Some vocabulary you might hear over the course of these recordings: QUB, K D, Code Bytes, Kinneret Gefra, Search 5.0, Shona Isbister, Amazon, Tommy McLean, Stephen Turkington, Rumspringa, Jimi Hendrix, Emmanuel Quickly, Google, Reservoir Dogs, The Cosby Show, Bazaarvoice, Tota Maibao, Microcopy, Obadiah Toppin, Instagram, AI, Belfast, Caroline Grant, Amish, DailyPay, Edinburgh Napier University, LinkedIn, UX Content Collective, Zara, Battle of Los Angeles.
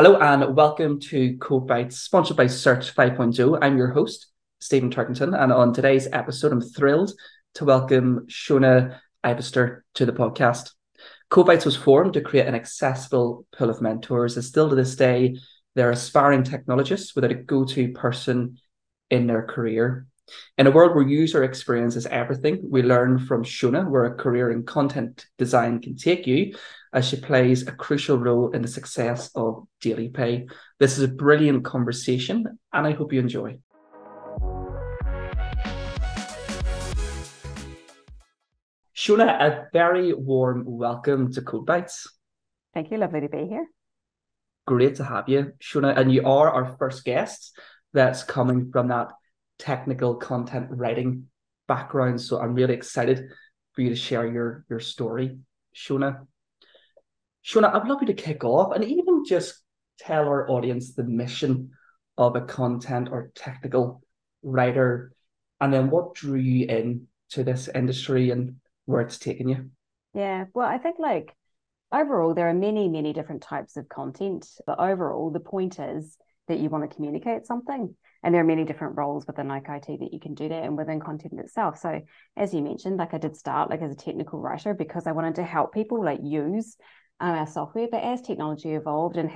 Hello and welcome to Code Bytes, sponsored by Search 5.0. I'm your host, Stephen Turkington, and on today's episode, I'm thrilled to welcome Shona Isbister to the podcast. Code Bytes was formed to create an accessible pool of mentors, and still to this day, they're aspiring technologists without a go-to person in their career. In a world where user experience is everything, we learn from Shona where a career in content design can take you, as she plays a crucial role in the success of DailyPay. This is a brilliant conversation, and I hope you enjoy. Shona, a very warm welcome to Code Bytes. Thank you, lovely to be here. Great to have you, Shona, and you are our first guest that's coming from that technical content writing background, so I'm really excited for you to share your story, Shona. Shona, I'd love you to kick off and even just tell our audience the mission of a content or technical writer, and then what drew you in to this industry and where it's taken you. Yeah, well, I think like overall, there are many different types of content, but overall, the point is that you want to communicate something. And there are many different roles within like IT that you can do that and within content itself. So as you mentioned, like I did start like as a technical writer because I wanted to help people like use our software. But as technology evolved and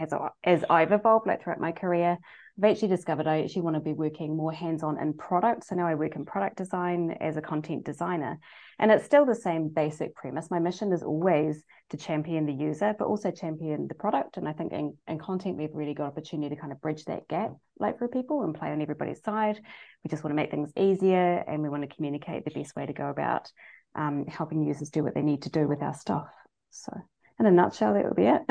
as I've evolved like throughout my career, I've actually discovered I actually want to be working more hands-on in product. So now I work in product design as a content designer. And it's still the same basic premise. My mission is always to champion the user, but also champion the product. And I think in content, we've really got opportunity to kind of bridge that gap, like for people, and play on everybody's side. We just want to make things easier, and we want to communicate the best way to go about helping users do what they need to do with our stuff. So in a nutshell, that would be it.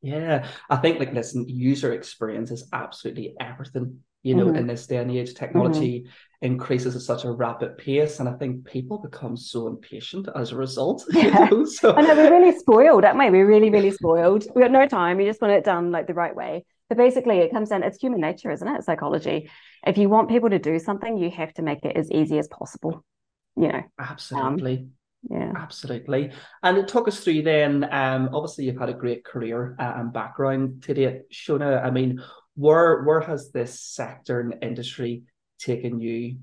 Yeah, I think like, listen, user experience is absolutely everything, you know, in this day and age. Technology increases at such a rapid pace, and I think people become so impatient as a result. Yeah. You know, so I know we're really spoiled, aren't we? We're really spoiled. We've got no time. We just want it done like the right way. But basically it comes down, it's human nature, isn't it? Psychology. If you want people to do something, you have to make it as easy as possible, you know. Absolutely. Yeah, absolutely. And talk us through then, obviously you've had a great career and background to date, Shona. I mean, where has this sector and industry taken you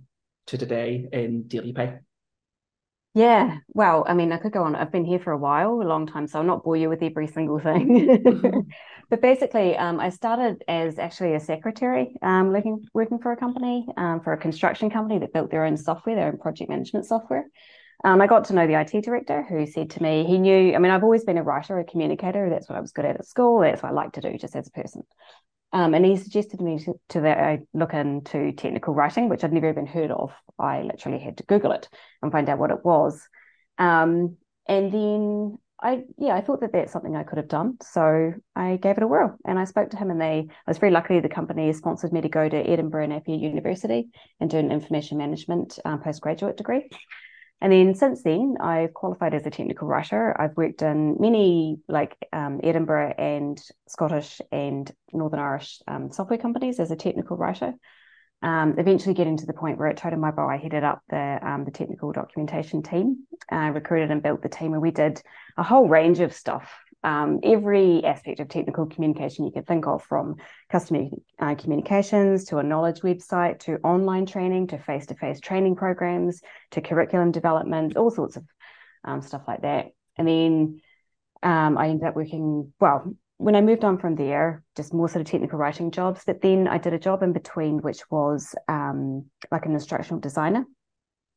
to today in DailyPay? Yeah, well, I mean, I could go on. I've been here for a while, a long time, so I'll not bore you with every single thing. But basically, I started as actually a secretary, working for a company, for a construction company that built their own software, their own project management software. I got to know the IT director, who said to me, he knew, I mean, I've always been a writer, a communicator. That's what I was good at school. That's what I like to do just as a person. And he suggested me to that I look into technical writing, which I'd never even heard of. I literally had to Google it and find out what it was. And then I thought that that's something I could have done. So I gave it a whirl and I spoke to him, and I was very lucky the company sponsored me to go to Edinburgh Napier University and do an information management postgraduate degree. And then since then, I've qualified as a technical writer. I've worked in many like Edinburgh and Scottish and Northern Irish software companies as a technical writer, eventually getting to the point where at Tota Maibao, I headed up the technical documentation team, recruited and built the team, and we did a whole range of stuff, every aspect of technical communication you can think of, from customer communications to a knowledge website to online training to face-to-face training programs to curriculum development, all sorts of stuff like that. And then I ended up working, well, when I moved on from there, just more sort of technical writing jobs, but then I did a job in between, which was like an instructional designer.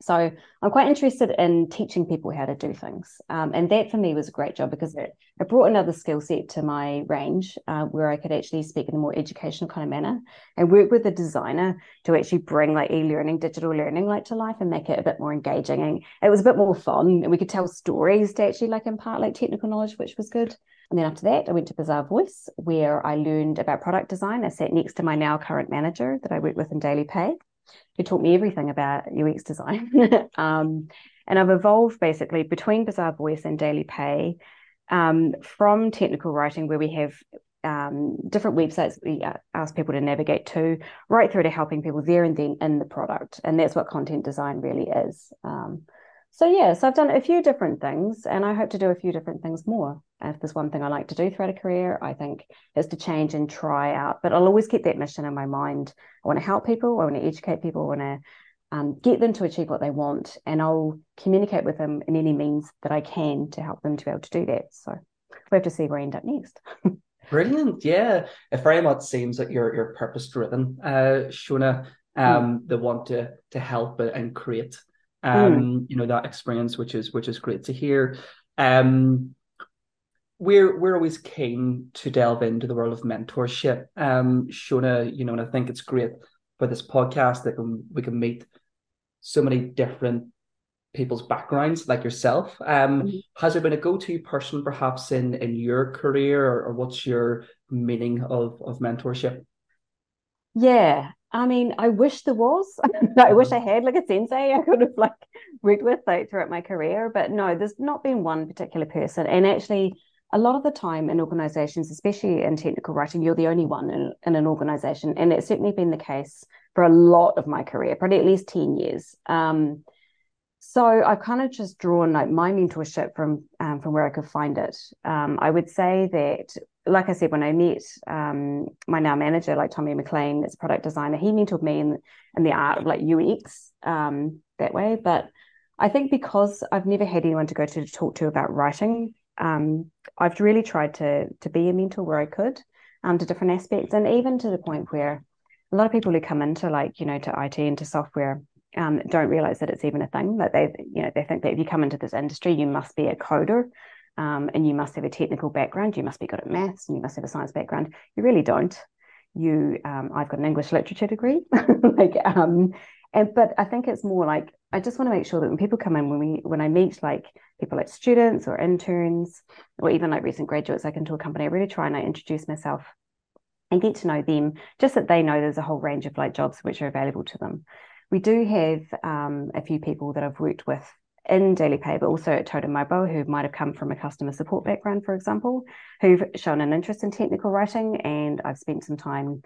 So I'm quite interested in teaching people how to do things. And that for me was a great job because it brought another skill set to my range where I could actually speak in a more educational kind of manner and work with a designer to actually bring like e-learning, digital learning like to life and make it a bit more engaging. And it was a bit more fun, and we could tell stories to actually like impart like technical knowledge, which was good. And then after that, I went to Bazaarvoice, where I learned about product design. I sat next to my now current manager that I work with in DailyPay, who taught me everything about UX design. And I've evolved basically between Bazaarvoice and DailyPay from technical writing, where we have different websites we ask people to navigate to, right through to helping people there and then in the product. And that's what content design really is. So yes, I've done a few different things, and I hope to do a few different things more. If there's one thing I like to do throughout a career, I think is to change and try out. But I'll always keep that mission in my mind. I want to help people. I want to educate people. I want to get them to achieve what they want, and I'll communicate with them in any means that I can to help them to be able to do that. So we'll have to see where I end up next. Brilliant. Yeah. It very much seems that you're purpose driven, Shona. They want to help and create, you know, that experience, which is great to hear. We're always keen to delve into the world of mentorship. Shona, you know, and I think it's great for this podcast that we can meet so many different people's backgrounds, like yourself. Has there been a go-to person perhaps in your career, or what's your meaning of mentorship? Yeah, I mean, I wish there was. I wish I had like a sensei I could have like worked with throughout my career, but no, there's not been one particular person. And actually, a lot of the time in organisations, especially in technical writing, you're the only one in an organisation, and it's certainly been the case for a lot of my career, probably at least 10 years. So I've kind of just drawn like my mentorship from where I could find it. I would say that, like I said, when I met my now manager, like Tommy McLean, as product designer, he mentored me in the art of like UX that way. But I think because I've never had anyone to go to talk to about writing, I've really tried to be a mentor where I could, to different aspects, and even to the point where a lot of people who come into like, you know, to IT and to software, don't realize that it's even a thing, that they think that if you come into this industry, you must be a coder, and you must have a technical background, you must be good at maths, and you must have a science background. You really don't. I've got an English literature degree, but I think it's more like, I just want to make sure that when people come in, when I meet like people like students or interns or even like recent graduates, I come to a company, I really try and I introduce myself and get to know them, just that they know there's a whole range of like jobs which are available to them. We do have a few people that I've worked with in DailyPay, but also at Tota Maibao, who might have come from a customer support background, for example, who've shown an interest in technical writing, and I've spent some time,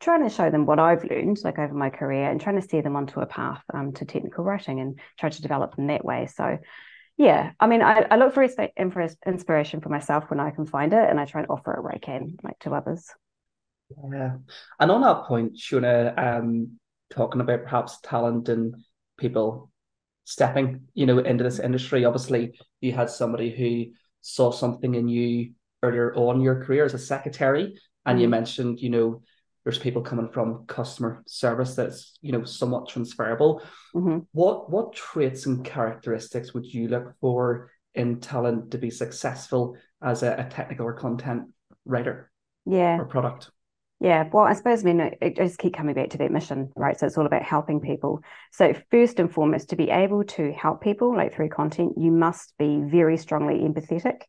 trying to show them what I've learned like over my career, and trying to steer them onto a path to technical writing, and try to develop them that way. So yeah, I mean, I look for inspiration for myself when I can find it, and I try and offer it where I can, like to others. Yeah, and on that point, Shona, talking about perhaps talent and people stepping, you know, into this industry. Obviously, you had somebody who saw something in you earlier on in your career as a secretary, and you mentioned, you know, there's people coming from customer service that's, you know, somewhat transferable. What traits and characteristics would you look for in talent to be successful as a technical or content writer? Yeah. Or product. Yeah, well, I suppose, I mean, I just keep coming back to that mission, right? So it's all about helping people. So first and foremost, to be able to help people, like through content, you must be very strongly empathetic.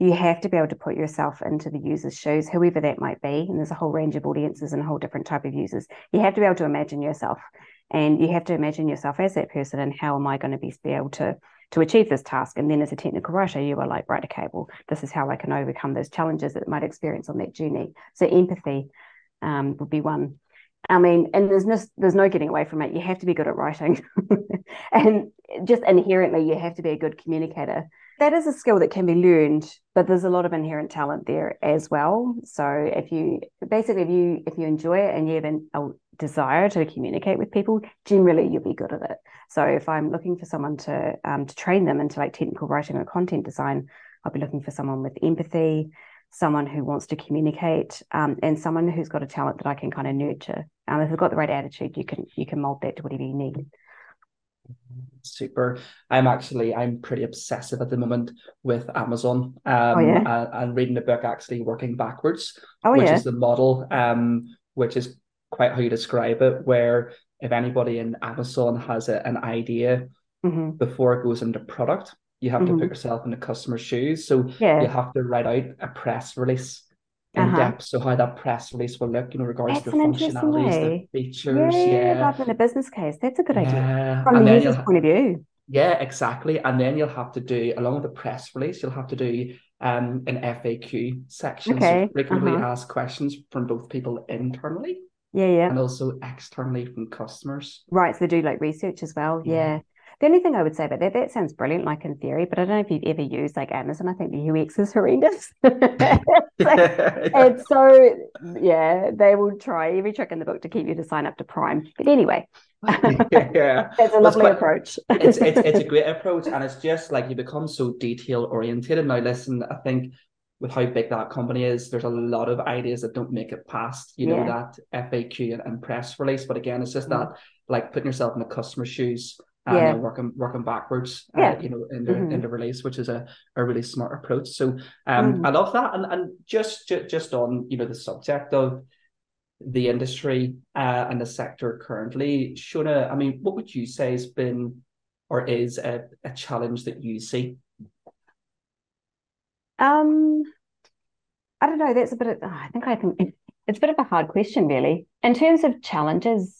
You have to be able to put yourself into the user's shoes, whoever that might be. And there's a whole range of audiences and a whole different type of users. You have to be able to imagine yourself. And you have to imagine yourself as that person, and how am I going to be able to achieve this task? And then as a technical writer, you are like, right, okay, well, this is how I can overcome those challenges that I might experience on that journey. So empathy would be one. I mean, and there's no getting away from it. You have to be good at writing. And just inherently, you have to be a good communicator. That is a skill that can be learned, but there's a lot of inherent talent there as well. So if you enjoy it and you have a desire to communicate with people, generally you'll be good at it. So if I'm looking for someone to train them into like technical writing or content design, I'll be looking for someone with empathy, someone who wants to communicate, and someone who's got a talent that I can kind of nurture. If they've got the right attitude, you can mold that to whatever you need. Super. I'm pretty obsessive at the moment with Amazon, and reading a book actually working backwards, is the model, which is quite how you describe it, where if anybody in Amazon has an idea before it goes into product, you have to put yourself in the customer's shoes. So you have to write out a press release in depth. So how that press release will look, you know, regards to the functionalities, the features. Yeah, rather than a business case. That's a good idea. From the user's point of view. Yeah, exactly. And then you'll have to do, along with the press release, you'll have to do an FAQ section. Okay. So frequently asked questions from both people internally And also externally from customers. Right, so they do like research as well. The only thing I would say about that, that sounds brilliant, like in theory, but I don't know if you've ever used like Amazon. I think the UX is horrendous. And so, they will try every trick in the book to keep you to sign up to Prime. But anyway, it's a lovely approach. It's a great approach. And it's just like you become so detail oriented. And now listen, I think with how big that company is, there's a lot of ideas that don't make it past, you know, that FAQ and press release. But again, it's just that like putting yourself in the customer's shoes. And working backwards, you know, in the release, which is a really smart approach. So I love that. And just on, you know, the subject of the industry and the sector currently, Shona, I mean, what would you say has been or is a challenge that you see? I don't know. That's a bit of, I think it's a bit of a hard question, really. In terms of challenges,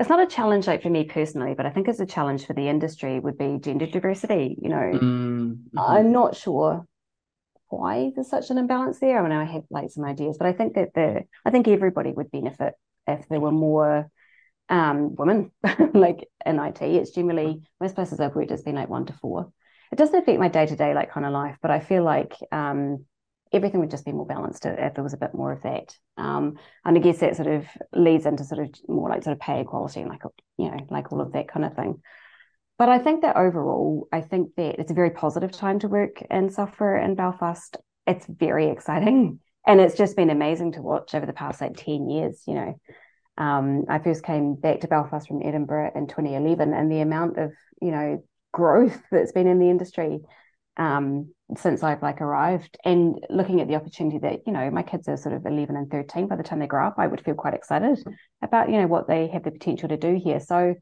it's not a challenge like for me personally, but I think it's a challenge for the industry would be gender diversity. You know, I'm not sure why there's such an imbalance there. I mean, I have like some ideas, but I think that I think everybody would benefit if there were more women like in IT. It's generally, most places I've worked, it's been like 1 to 4. It doesn't affect my day-to-day like kind of life, but I feel like everything would just be more balanced if there was a bit more of that. And I guess that sort of leads into sort of more like sort of pay equality and like, you know, like all of that kind of thing. But I think that overall, I think that it's a very positive time to work in software in Belfast. It's very exciting. And it's just been amazing to watch over the past like 10 years, you know. I first came back to Belfast from Edinburgh in 2011, and the amount of, you know, growth that's been in the industry since I've like arrived, and looking at the opportunity that, you know, my kids are sort of 11 and 13 by the time they grow up, I would feel quite excited about, you know, what they have the potential to do here. So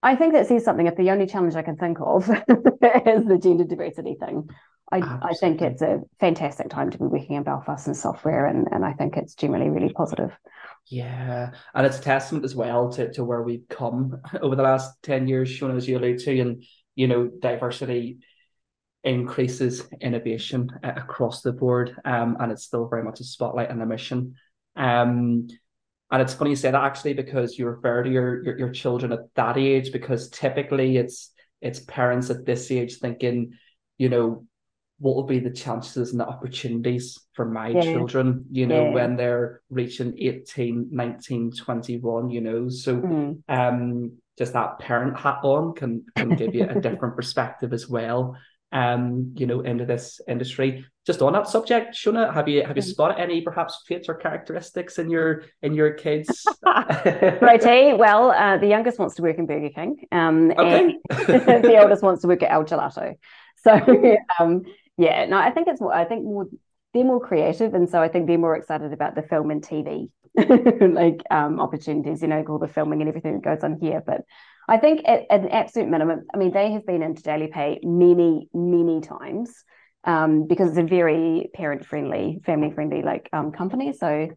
I think that says something if the only challenge I can think of is the gender diversity thing. I think it's a fantastic time to be working in Belfast and software, and I think it's generally really positive. Yeah, and it's a testament as well to where we've come over the last 10 years, Shona, as you allude to, and, you know, diversity increases innovation across the board, and it's still very much a spotlight and a mission. And it's funny you say that actually, because you refer to your children at that age, because typically it's parents at this age thinking, you know, what will be the chances and the opportunities for my children, you know, when they're reaching 18, 19, 21, you know, so just that parent hat on can give you a different perspective as well, you know, into this industry. Just on that subject, Shona, have you spotted any perhaps traits or characteristics in your kids? Righty. Well, the youngest wants to work in Burger King, and the eldest wants to work at El Gelato. So I think they're more creative, and so I think they're more excited about the film and TV like opportunities, you know, all the filming and everything that goes on here. But I think at an absolute minimum, I mean, they have been into DailyPay many, many times because it's a very parent-friendly, family-friendly like company. So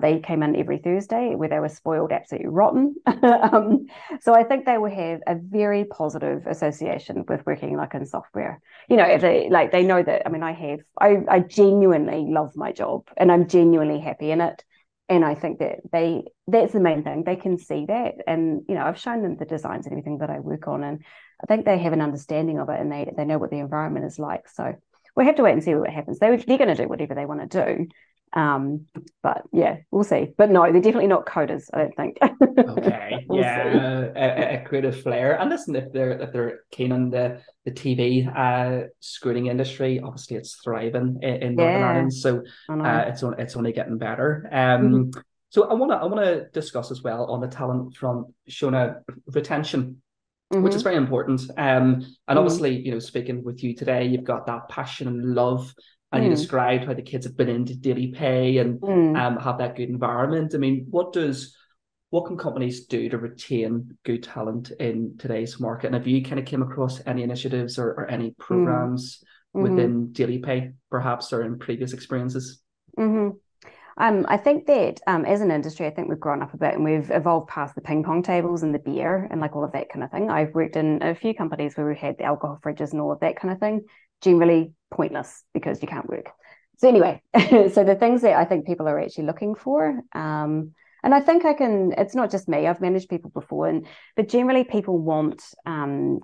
they came in every Thursday where they were spoiled absolutely rotten. So I think they will have a very positive association with working like in software. You know, if they like, they know that. I mean, I genuinely love my job, and I'm genuinely happy in it. And I think that that's the main thing. They can see that. And, you know, I've shown them the designs and everything that I work on, and I think they have an understanding of it, and they know what the environment is like. So we'll have to wait and see what happens. They're going to do whatever they want to do. But yeah, we'll see. But no, they're definitely not coders, I don't think. Okay. A creative flair. And listen, if they're keen on the TV screening industry, obviously it's thriving in Northern Ireland. So it's only getting better. So I wanna discuss as well on the talent front, Shona, retention, which is very important. And obviously, you know, speaking with you today, you've got that passion and love. And you described how the kids have been into DailyPay and have that good environment. I mean, what can companies do to retain good talent in today's market? And have you kind of came across any initiatives or any programs within DailyPay, perhaps, or in previous experiences? I think that as an industry, I think we've grown up a bit and we've evolved past the ping pong tables and the beer and like all of that kind of thing. I've worked in a few companies where we had the alcohol fridges and all of that kind of thing. Generally pointless because you can't work. So anyway, so the things that I think people are actually looking for, and I think I can, it's not just me, I've managed people before, but generally people want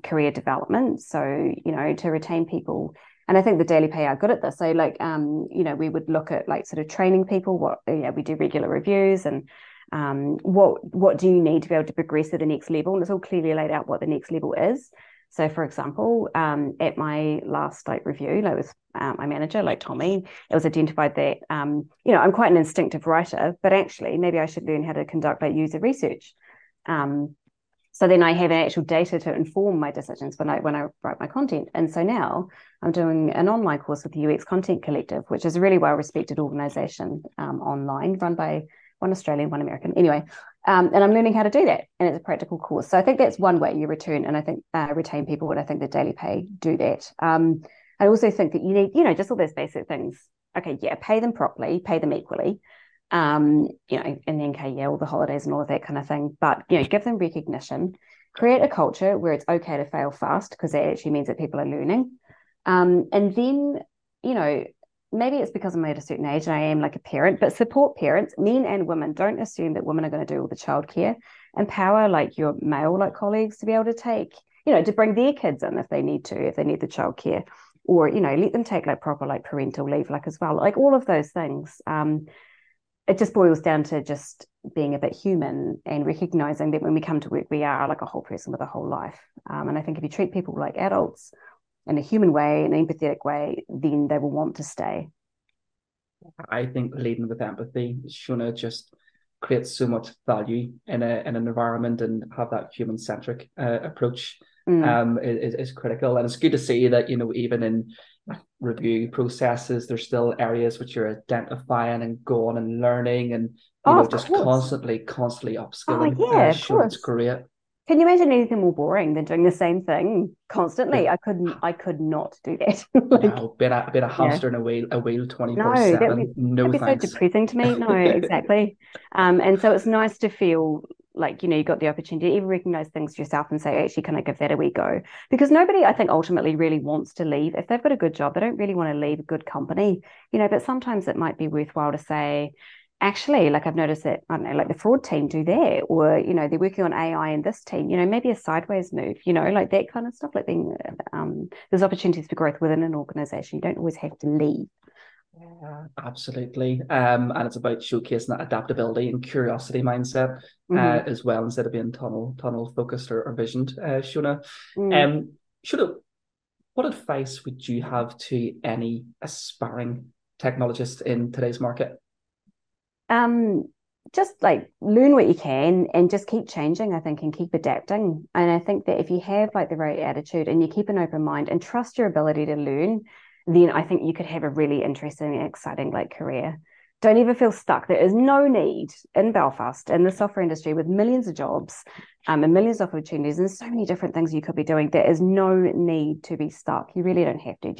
career development. So, you know, to retain people, and I think the DailyPay are good at this. So like, you know, we would look at like sort of training people, we do regular reviews and what do you need to be able to progress to the next level? And it's all clearly laid out what the next level is. So for example, at my last like review, like with my manager, like Tommy, it was identified that, you know, I'm quite an instinctive writer, but actually maybe I should learn how to conduct like user research. So then I have an actual data to inform my decisions when I write my content. And so now I'm doing an online course with the UX Content Collective, which is a really well-respected organisation online, run by one Australian, one American. Anyway, and I'm learning how to do that, and it's a practical course. So I think that's one way you return, and I think retain people, and I think the DailyPay do that. I also think that you need, you know, just all those basic things. Okay, yeah, pay them properly, pay them equally, you know, and then okay, yeah, all the holidays and all of that kind of thing. But, you know, give them recognition, create a culture where it's okay to fail fast, because that actually means that people are learning. And then, you know, maybe it's because I'm at a certain age and I am like a parent, but support parents, men and women. Don't assume that women are going to do all the childcare. Empower like your male like colleagues to be able to take, you know, to bring their kids in if they need to, if they need the childcare, or, you know, let them take like proper like parental leave like as well, like all of those things. It just boils down to just being a bit human and recognizing that when we come to work, we are like a whole person with a whole life. And I think if you treat people like adults, in a human way, an empathetic way, then they will want to stay. I think leading with empathy, Shona, just creates so much value in an environment, and have that human-centric approach is critical. And it's good to see that, you know, even in review processes, there's still areas which you're identifying and going and learning, and constantly upskilling. Oh, yeah, sure, it's great. Can you imagine anything more boring than doing the same thing constantly? Yeah. I could not do that. Like, no, been a hamster in a wheel 24/7. That'd be so depressing to me. No, exactly. And so it's nice to feel like, you know, you got the opportunity to even recognize things yourself and say, actually, can I give that a wee go? Because nobody, I think, ultimately really wants to leave. If they've got a good job, they don't really want to leave a good company, you know. But sometimes it might be worthwhile to say, actually, like I've noticed that, I don't know, like the fraud team do that, or, you know, they're working on AI in this team, you know, maybe a sideways move, you know, like that kind of stuff. Like then there's opportunities for growth within an organisation. You don't always have to leave. Yeah, absolutely. And it's about showcasing that adaptability and curiosity mindset as well, instead of being tunnel focused or visioned, Shona. Shona, what advice would you have to any aspiring technologist in today's market? Just like learn what you can, and just keep changing, I think, and keep adapting. And I think that if you have like the right attitude and you keep an open mind and trust your ability to learn, then I think you could have a really interesting and exciting like career. Don't ever feel stuck. There is no need in Belfast in the software industry, with millions of jobs and millions of opportunities and so many different things you could be doing. There is no need to be stuck. You really don't have to. You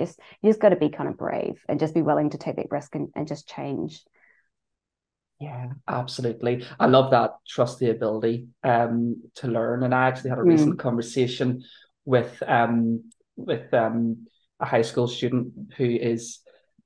just got to be kind of brave and just be willing to take that risk and just change. Yeah, absolutely. I love that. Trust the ability to learn. And I actually had a recent conversation with a high school student who is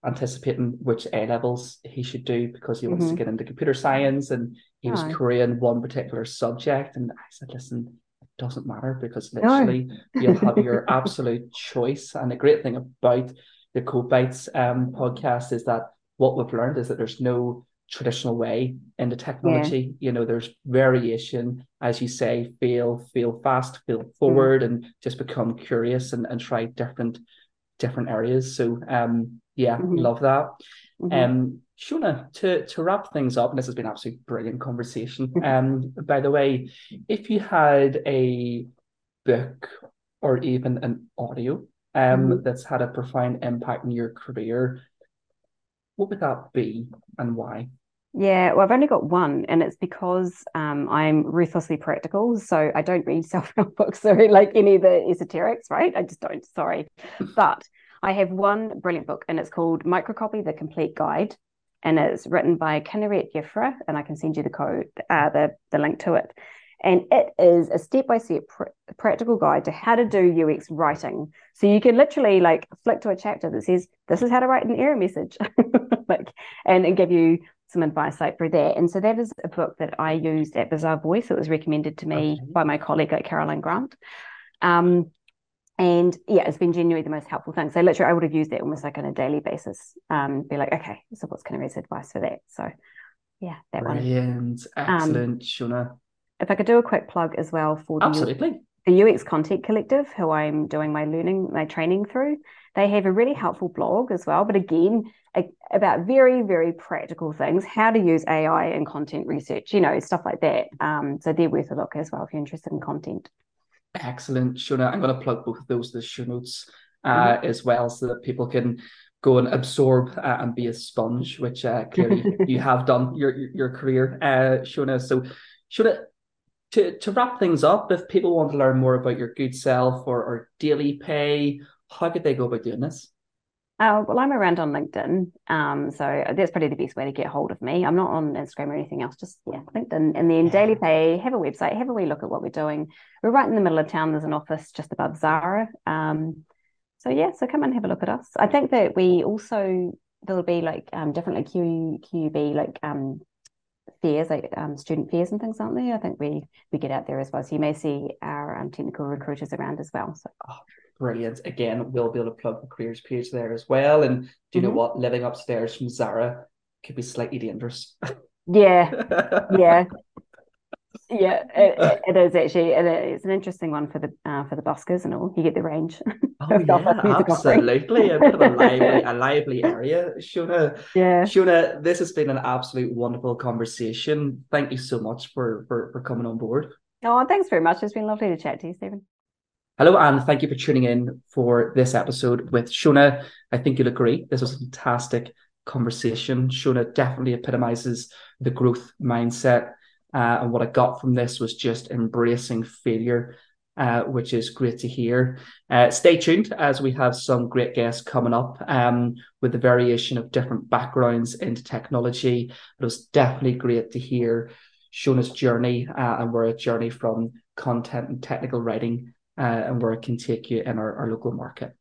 anticipating which A levels he should do, because he wants to get into computer science, and he was querying one particular subject. And I said, listen, it doesn't matter, because literally you'll have your absolute choice. And the great thing about the Code Bytes podcast is that what we've learned is that there's no traditional way into technology. You know, there's variation, as you say, feel fast, feel forward, and just become curious and try different areas. So love that. Shona, to wrap things up, and this has been an absolutely brilliant conversation, by the way, if you had a book or even an audio that's had a profound impact on your career, what would that be and why? Yeah, well, I've only got one, and it's because I'm ruthlessly practical, so I don't read self-help books or like any of the esoterics, right? I just don't, sorry. But I have one brilliant book, and it's called Microcopy, The Complete Guide, and it's written by Kinneret Gefra, and I can send you the link to it. And it is a step-by-step practical guide to how to do UX writing. So you can literally like flick to a chapter that says, this is how to write an error message, like, and give you some advice like through that. And so that is a book that I used at Bazaarvoice. It was recommended to me by my colleague at Caroline Grant. And yeah, it's been genuinely the most helpful thing. So literally I would have used that almost like on a daily basis. Be like, okay, so what's Kinneret's advice for that? So yeah, that Brilliant. One. Excellent, Shona. If I could do a quick plug as well for the UX Content Collective, who I'm doing my training through. They have a really helpful blog as well, but again, about very, very practical things, how to use AI and content research, you know, stuff like that. So they're worth a look as well if you're interested in content. Excellent, Shona. I'm going to plug both of those to the show notes as well, so that people can go and absorb and be a sponge, which clearly you have done your career, Shona. So Shona, to wrap things up, if people want to learn more about your good self or DailyPay, how could they go about doing this? Well, I'm around on LinkedIn, so that's probably the best way to get hold of me. I'm not on Instagram or anything else, just LinkedIn. And then DailyPay, have a website, have a wee look at what we're doing. We're right in the middle of town. There's an office just above Zara. So come and have a look at us. I think that we also, there'll be like definitely QUB, like fairs, like student fairs and things, aren't there? I think we get out there as well. So you may see our technical recruiters around as well. So. Oh. Brilliant. Again, we'll be able to plug the careers page there as well. And do you know what? Living upstairs from Zara could be slightly dangerous. Yeah, it is actually. It's an interesting one for the buskers and all. You get the range. Oh, yeah, absolutely. A bit of a lively area, Shona. Yeah. Shona, this has been an absolute wonderful conversation. Thank you so much for coming on board. Oh, thanks very much. It's been lovely to chat to you, Stephen. Hello, and thank you for tuning in for this episode with Shona. I think you'll agree, this was a fantastic conversation. Shona definitely epitomizes the growth mindset. And what I got from this was just embracing failure, which is great to hear. Stay tuned as we have some great guests coming up with the variation of different backgrounds into technology. But it was definitely great to hear Shona's journey and where a journey from content and technical writing and where it can take you in our local market.